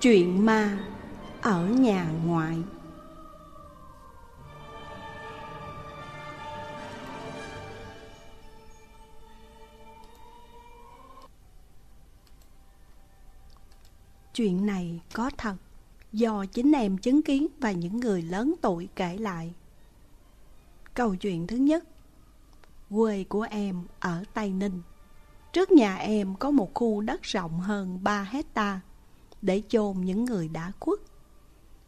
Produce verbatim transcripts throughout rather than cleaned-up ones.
Chuyện ma ở nhà ngoại. Chuyện này có thật, do chính em chứng kiến và những người lớn tuổi kể lại. Câu chuyện thứ nhất. Quê của em ở Tây Ninh. Trước nhà em có một khu đất rộng hơn ba hectare để chôn những người đã khuất.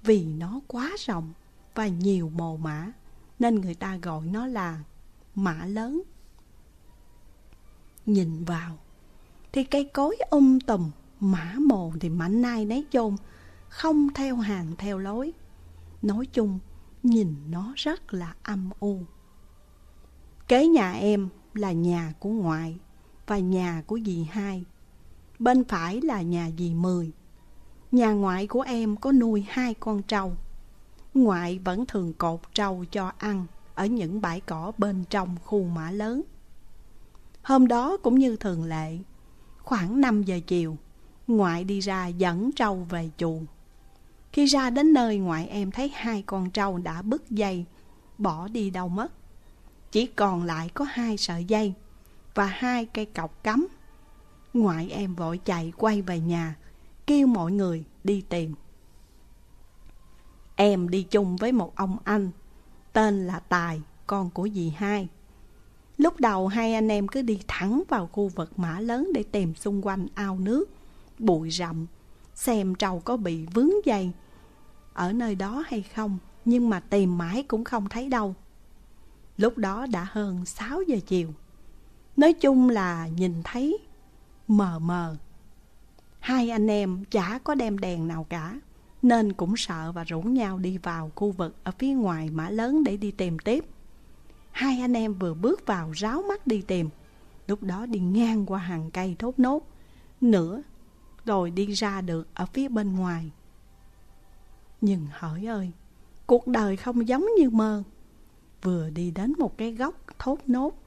Vì nó quá rộng và nhiều mồ mã nên người ta gọi nó là mã lớn. Nhìn vào thì cây cối um tùm, mã mồ thì mảnh nai nấy chôn, không theo hàng theo lối. Nói chung nhìn nó rất là âm u. Kế nhà em là nhà của ngoại và nhà của dì hai. Bên phải là nhà dì mười. Nhà ngoại của em có nuôi hai con trâu. Ngoại vẫn thường cột trâu cho ăn ở những bãi cỏ bên trong khu mã lớn. Hôm đó cũng như thường lệ, khoảng năm giờ chiều, ngoại đi ra dẫn trâu về chuồng. Khi ra đến nơi, ngoại em thấy hai con trâu đã bứt dây, bỏ đi đâu mất. Chỉ còn lại có hai sợi dây và hai cây cọc cắm. Ngoại em vội chạy quay về nhà, kêu mọi người đi tìm. Em đi chung với một ông anh tên là Tài, con của dì hai. Lúc đầu hai anh em cứ đi thẳng vào khu vực mã lớn để tìm xung quanh ao nước, bụi rậm, xem trâu có bị vướng dây ở nơi đó hay không, nhưng mà tìm mãi cũng không thấy đâu. Lúc đó đã hơn sáu giờ chiều. Nói chung là nhìn thấy mờ mờ. Hai anh em chả có đem đèn nào cả, nên cũng sợ và rủ nhau đi vào khu vực ở phía ngoài mã lớn để đi tìm tiếp. Hai anh em vừa bước vào ráo mắt đi tìm. Lúc đó đi ngang qua hàng cây thốt nốt nữa, rồi đi ra được ở phía bên ngoài. Nhưng hỡi ơi, cuộc đời không giống như mơ. Vừa đi đến một cái góc thốt nốt,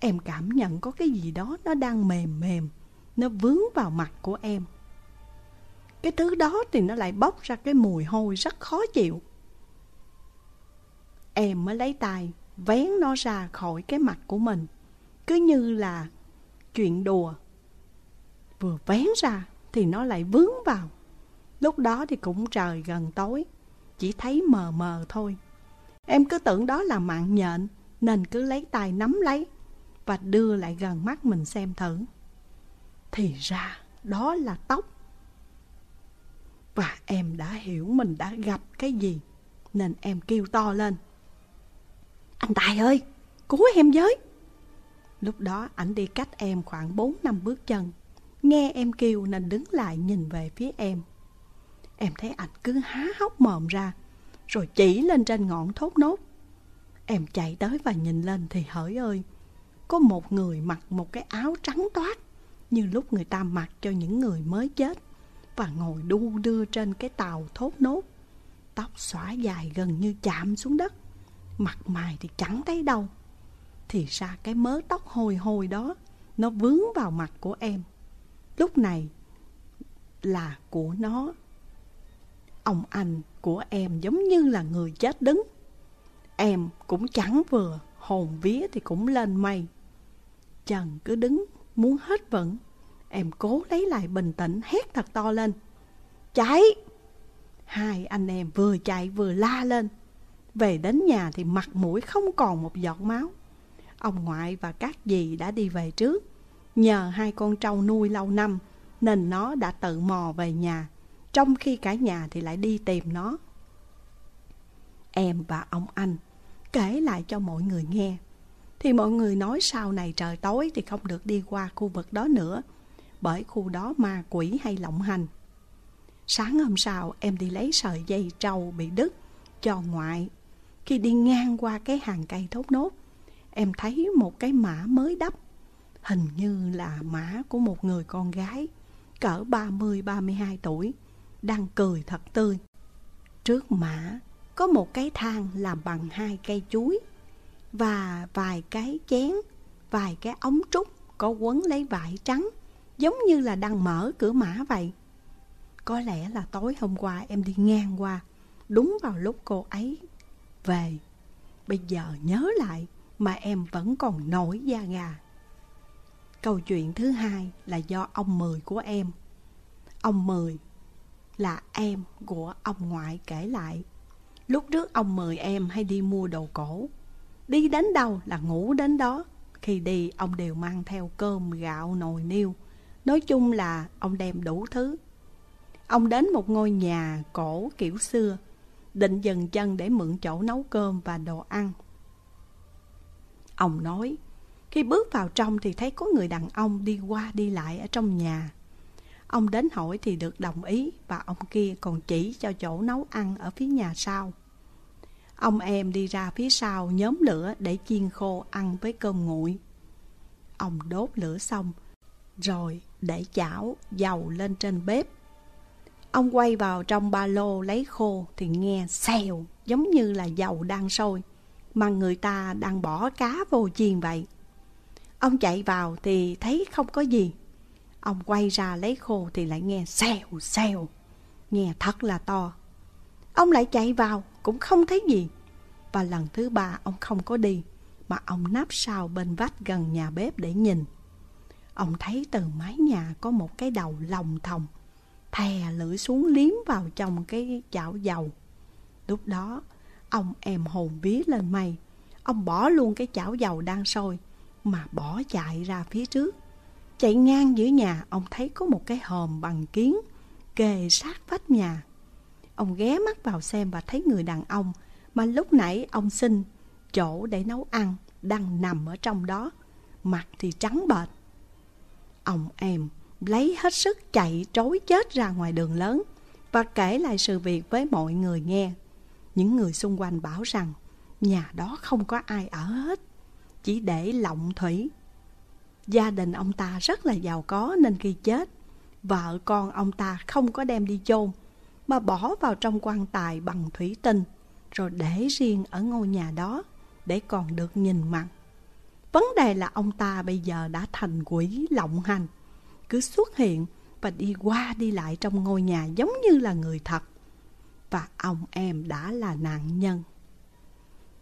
em cảm nhận có cái gì đó nó đang mềm mềm, nó vướng vào mặt của em. Cái thứ đó thì nó lại bốc ra cái mùi hôi rất khó chịu. Em mới lấy tay vén nó ra khỏi cái mặt của mình, cứ như là chuyện đùa. Vừa vén ra thì nó lại vướng vào. Lúc đó thì cũng trời gần tối, chỉ thấy mờ mờ thôi. Em cứ tưởng đó là mạng nhện nên cứ lấy tay nắm lấy và đưa lại gần mắt mình xem thử. Thì ra đó là tóc. Và em đã hiểu mình đã gặp cái gì, nên em kêu to lên: "Anh Tài ơi, cứu em với!" Lúc đó ảnh đi cách em khoảng bốn năm bước chân. Nghe em kêu nên đứng lại nhìn về phía em. Em thấy ảnh cứ há hốc mồm ra, rồi chỉ lên trên ngọn thốt nốt. Em chạy tới và nhìn lên thì hỡi ơi, có một người mặc một cái áo trắng toát như lúc người ta mặc cho những người mới chết, và ngồi đu đưa trên cái tàu thốt nốt. Tóc xõa dài gần như chạm xuống đất, mặt mày thì chẳng thấy đâu. Thì ra cái mớ tóc hôi hôi đó nó vướng vào mặt của em. Lúc này là của nó. Ông anh của em giống như là người chết đứng. Em cũng chẳng vừa, hồn vía thì cũng lên mây. Trần cứ đứng muốn hết vững. Em cố lấy lại bình tĩnh, hét thật to lên: "Chạy!" Hai anh em vừa chạy vừa la lên. Về đến nhà thì mặt mũi không còn một giọt máu. Ông ngoại và các dì đã đi về trước. Nhờ hai con trâu nuôi lâu năm nên nó đã tự mò về nhà, trong khi cả nhà thì lại đi tìm nó. Em và ông anh kể lại cho mọi người nghe, thì mọi người nói sau này trời tối thì không được đi qua khu vực đó nữa, bởi khu đó ma quỷ hay lộng hành. Sáng hôm sau em đi lấy sợi dây trâu bị đứt cho ngoại. Khi đi ngang qua cái hàng cây thốt nốt, em thấy một cái mã mới đắp, hình như là mã của một người con gái cỡ ba mươi, ba mươi hai tuổi, đang cười thật tươi. Trước mã có một cái thang làm bằng hai cây chuối và vài cái chén, vài cái ống trúc có quấn lấy vải trắng, giống như là đang mở cửa mã vậy. Có lẽ là tối hôm qua em đi ngang qua, đúng vào lúc cô ấy về. Bây giờ nhớ lại mà em vẫn còn nổi da gà. Câu chuyện thứ hai là do ông Mười của em. Ông Mười là em của ông ngoại kể lại. Lúc trước ông Mười em hay đi mua đồ cổ, đi đến đâu là ngủ đến đó. Khi đi ông đều mang theo cơm, gạo, nồi niêu. Nói chung là ông đem đủ thứ. Ông đến một ngôi nhà cổ kiểu xưa, định dừng chân để mượn chỗ nấu cơm và đồ ăn. Ông nói, khi bước vào trong thì thấy có người đàn ông đi qua đi lại ở trong nhà. Ông đến hỏi thì được đồng ý, và ông kia còn chỉ cho chỗ nấu ăn ở phía nhà sau. Ông em đi ra phía sau nhóm lửa để chiên khô ăn với cơm nguội. Ông đốt lửa xong, rồi để chảo dầu lên trên bếp. Ông quay vào trong ba lô lấy khô thì nghe xèo, giống như là dầu đang sôi, mà người ta đang bỏ cá vô chiên vậy. Ông chạy vào thì thấy không có gì. Ông quay ra lấy khô thì lại nghe xèo xèo, nghe thật là to. Ông lại chạy vào cũng không thấy gì. Và lần thứ ba ông không có đi, mà ông nép sau bên vách gần nhà bếp để nhìn. Ông thấy từ mái nhà có một cái đầu lồng thòng thè lưỡi xuống liếm vào trong cái chảo dầu. Lúc đó ông em hồn vía lên mây. Ông bỏ luôn cái chảo dầu đang sôi mà bỏ chạy ra phía trước. Chạy ngang giữa nhà, ông thấy có một cái hòm bằng kiến kề sát vách nhà. Ông ghé mắt vào xem và thấy người đàn ông mà lúc nãy ông xin chỗ để nấu ăn đang nằm ở trong đó, mặt thì trắng bệch. Ông em lấy hết sức chạy trối chết ra ngoài đường lớn và kể lại sự việc với mọi người nghe. Những người xung quanh bảo rằng nhà đó không có ai ở hết, chỉ để lọng thủy. Gia đình ông ta rất là giàu có, nên khi chết, vợ con ông ta không có đem đi chôn, mà bỏ vào trong quan tài bằng thủy tinh, rồi để riêng ở ngôi nhà đó để còn được nhìn mặt. Vấn đề là ông ta bây giờ đã thành quỷ lộng hành, cứ xuất hiện và đi qua đi lại trong ngôi nhà giống như là người thật. Và ông em đã là nạn nhân.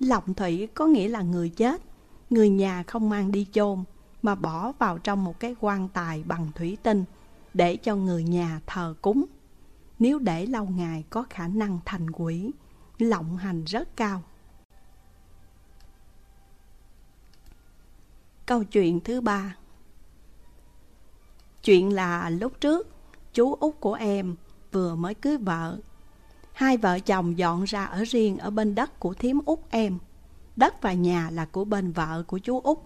Lộng thủy có nghĩa là người chết, người nhà không mang đi chôn, mà bỏ vào trong một cái quan tài bằng thủy tinh để cho người nhà thờ cúng. Nếu để lâu ngày có khả năng thành quỷ, lộng hành rất cao. Câu chuyện thứ ba. Chuyện là lúc trước, chú út của em vừa mới cưới vợ. Hai vợ chồng dọn ra ở riêng ở bên đất của thím út em. Đất và nhà là của bên vợ của chú út.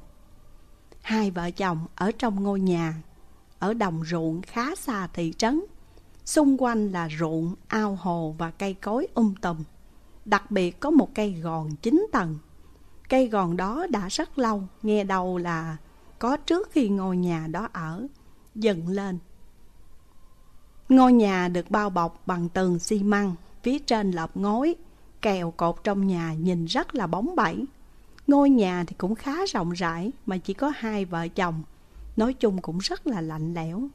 Hai vợ chồng ở trong ngôi nhà, ở đồng ruộng khá xa thị trấn. Xung quanh là ruộng, ao hồ và cây cối um tùm. Đặc biệt có một cây gòn chín tầng. Cây gòn đó đã rất lâu, nghe đầu là có trước khi ngôi nhà đó ở, dựng lên. Ngôi nhà được bao bọc bằng tường xi măng, phía trên lợp ngói, kèo cột trong nhà nhìn rất là bóng bẩy. Ngôi nhà thì cũng khá rộng rãi, mà chỉ có hai vợ chồng, nói chung cũng rất là lạnh lẽo.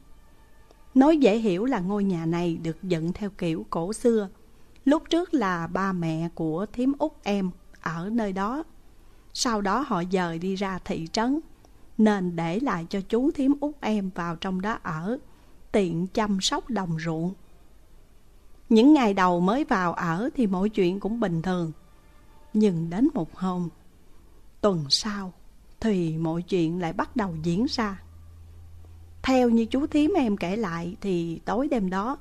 Nói dễ hiểu là ngôi nhà này được dựng theo kiểu cổ xưa. Lúc trước là ba mẹ của thím út em ở nơi đó, sau đó họ dời đi ra thị trấn, nên để lại cho chú thím út em vào trong đó ở, tiện chăm sóc đồng ruộng. Những ngày đầu mới vào ở thì mọi chuyện cũng bình thường. Nhưng đến một hôm tuần sau thì mọi chuyện lại bắt đầu diễn ra. Theo như chú thím em kể lại thì tối đêm đó,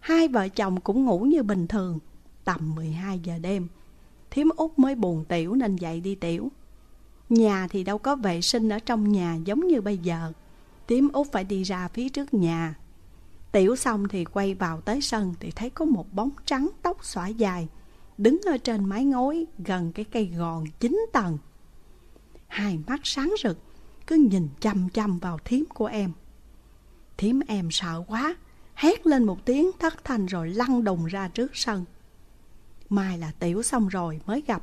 hai vợ chồng cũng ngủ như bình thường. Tầm mười hai giờ đêm, thím út mới buồn tiểu nên dậy đi tiểu. Nhà thì đâu có vệ sinh ở trong nhà giống như bây giờ. Thím út phải đi ra phía trước nhà. Tiểu xong thì quay vào tới sân thì thấy có một bóng trắng tóc xõa dài đứng ở trên mái ngói gần cái cây gòn chín tầng. Hai mắt sáng rực, cứ nhìn chăm chăm vào thím của em. Thím em sợ quá, hét lên một tiếng thất thanh rồi lăn đùng ra trước sân. Mai là tiểu xong rồi mới gặp,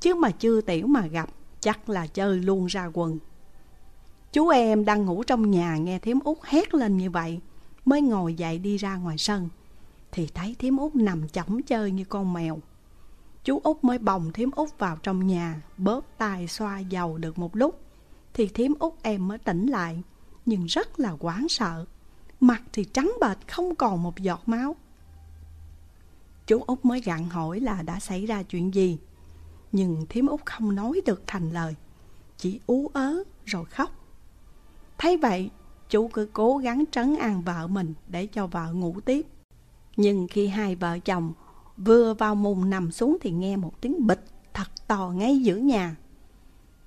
chứ mà chưa tiểu mà gặp, chắc là chơi luôn ra quần. Chú em đang ngủ trong nhà nghe thím út hét lên như vậy, mới ngồi dậy đi ra ngoài sân. thì thấy Thím Út nằm chỏng chơi như con mèo. Chú Út mới bồng Thím Út vào trong nhà, bóp tay xoa dầu được một lúc thì Thím Út em mới tỉnh lại, nhưng rất là hoảng sợ. Mặt thì trắng bệch, không còn một giọt máu. Chú Út mới gặng hỏi là đã xảy ra chuyện gì, nhưng Thím Út không nói được thành lời, chỉ ú ớ rồi khóc. Thấy vậy, chú cứ cố gắng trấn an vợ mình để cho vợ ngủ tiếp. Nhưng khi hai vợ chồng vừa vào mùng nằm xuống thì nghe một tiếng bịch thật to ngay giữa nhà.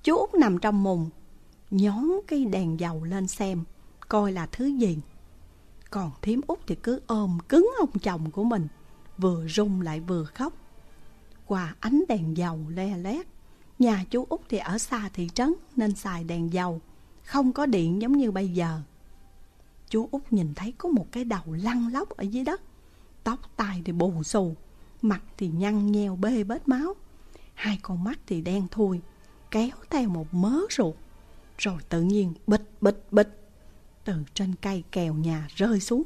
Chú Út nằm trong mùng, nhón cây đèn dầu lên xem coi là thứ gì. Còn Thím Út thì cứ ôm cứng ông chồng của mình, vừa run lại vừa khóc. Qua ánh đèn dầu le lét, nhà chú Út thì ở xa thị trấn nên xài đèn dầu, không có điện giống như bây giờ. Chú Út nhìn thấy có một cái đầu lăn lóc ở dưới đất, tóc tai thì bù xù, mặt thì nhăn nheo bê bết máu, hai con mắt thì đen thui, kéo theo một mớ ruột. Rồi tự nhiên bịch bịch bịch, từ trên cây kèo nhà rơi xuống,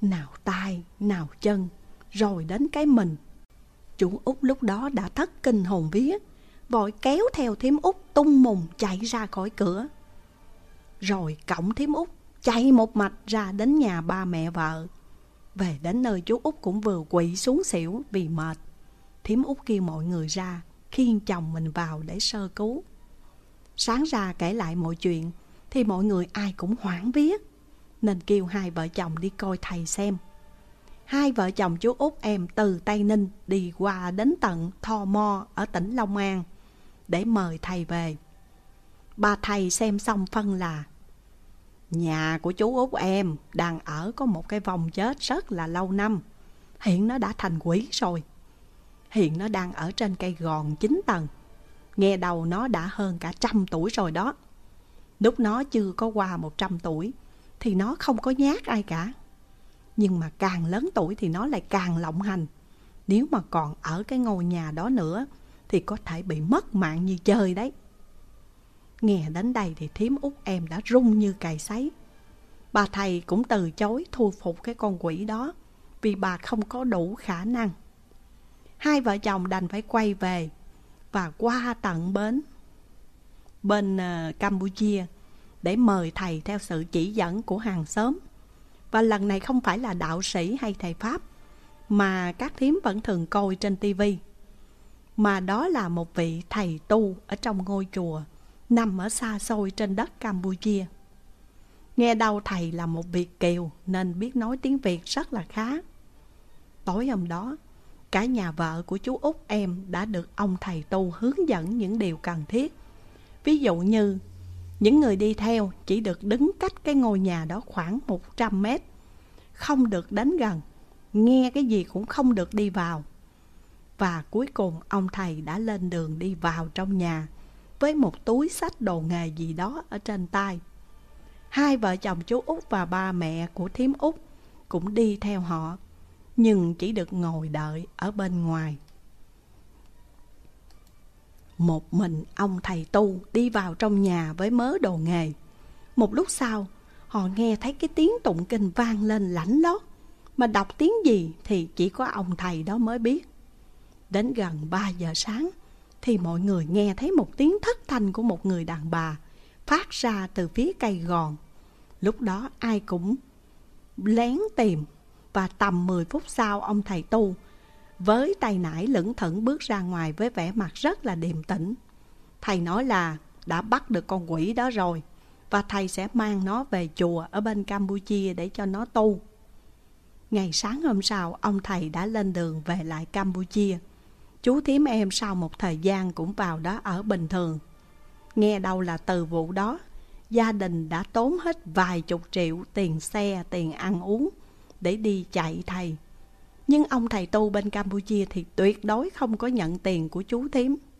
nào tai, nào chân, rồi đến cái mình. Chú Út lúc đó đã thất kinh hồn vía, vội kéo theo Thím Út tung mùng chạy ra khỏi cửa. Rồi cõng Thím Út chạy một mạch ra đến nhà ba mẹ vợ. Về đến nơi, chú Út cũng vừa quỵ xuống xỉu vì mệt. Thím Út kêu mọi người ra, khiêng chồng mình vào để sơ cứu. Sáng ra kể lại mọi chuyện thì mọi người ai cũng hoảng vía, nên kêu hai vợ chồng đi coi thầy xem. Hai vợ chồng chú Út em từ Tây Ninh đi qua đến tận Tho Mo ở tỉnh Long An để mời thầy về. Bà thầy xem xong phân là: nhà của chú Út em đang ở có một cái vong chết rất là lâu năm, hiện nó đã thành quỷ rồi. Hiện nó đang ở trên cây gòn chín tầng, nghe đầu nó đã hơn cả trăm tuổi rồi đó. Lúc nó chưa có qua một trăm tuổi thì nó không có nhát ai cả, nhưng mà càng lớn tuổi thì nó lại càng lộng hành. Nếu mà còn ở cái ngôi nhà đó nữa thì có thể bị mất mạng như chơi đấy. Nghe đến đây thì Thím Út em đã run như cày sấy. Bà thầy cũng từ chối thu phục cái con quỷ đó, vì bà không có đủ khả năng. Hai vợ chồng đành phải quay về và qua tận bến bên Campuchia để mời thầy theo sự chỉ dẫn của hàng xóm. Và lần này không phải là đạo sĩ hay thầy Pháp mà các thím vẫn thường coi trên tivi, mà đó là một vị thầy tu ở trong ngôi chùa nằm ở xa xôi trên đất Campuchia. Nghe đâu thầy là một Việt kiều nên biết nói tiếng Việt rất là khá. Tối hôm đó, cả nhà vợ của chú Út em đã được ông thầy tu hướng dẫn những điều cần thiết. Ví dụ như những người đi theo chỉ được đứng cách cái ngôi nhà đó khoảng một trăm mét, không được đến gần, nghe cái gì cũng không được đi vào. Và cuối cùng ông thầy đã lên đường đi vào trong nhà với một túi xách đồ nghề gì đó ở trên tay. Hai vợ chồng chú Út và ba mẹ của Thím Út cũng đi theo họ, nhưng chỉ được ngồi đợi ở bên ngoài. Một mình ông thầy tu đi vào trong nhà với mớ đồ nghề. Một lúc sau, họ nghe thấy cái tiếng tụng kinh vang lên lãnh lót, mà đọc tiếng gì thì chỉ có ông thầy đó mới biết. Đến gần ba giờ sáng thì mọi người nghe thấy một tiếng thất thanh của một người đàn bà phát ra từ phía cây gòn. Lúc đó ai cũng lén tìm, và tầm mười phút sau ông thầy tu với tay nải lững thững bước ra ngoài với vẻ mặt rất là điềm tĩnh. Thầy nói là đã bắt được con quỷ đó rồi, và thầy sẽ mang nó về chùa ở bên Campuchia để cho nó tu. Ngày sáng hôm sau, ông thầy đã lên đường về lại Campuchia. Chú thím em sau một thời gian cũng vào đó ở bình thường. Nghe đâu là từ vụ đó, gia đình đã tốn hết vài chục triệu tiền xe, tiền ăn uống để đi chạy thầy. Nhưng ông thầy tu bên Campuchia thì tuyệt đối không có nhận tiền của chú thím.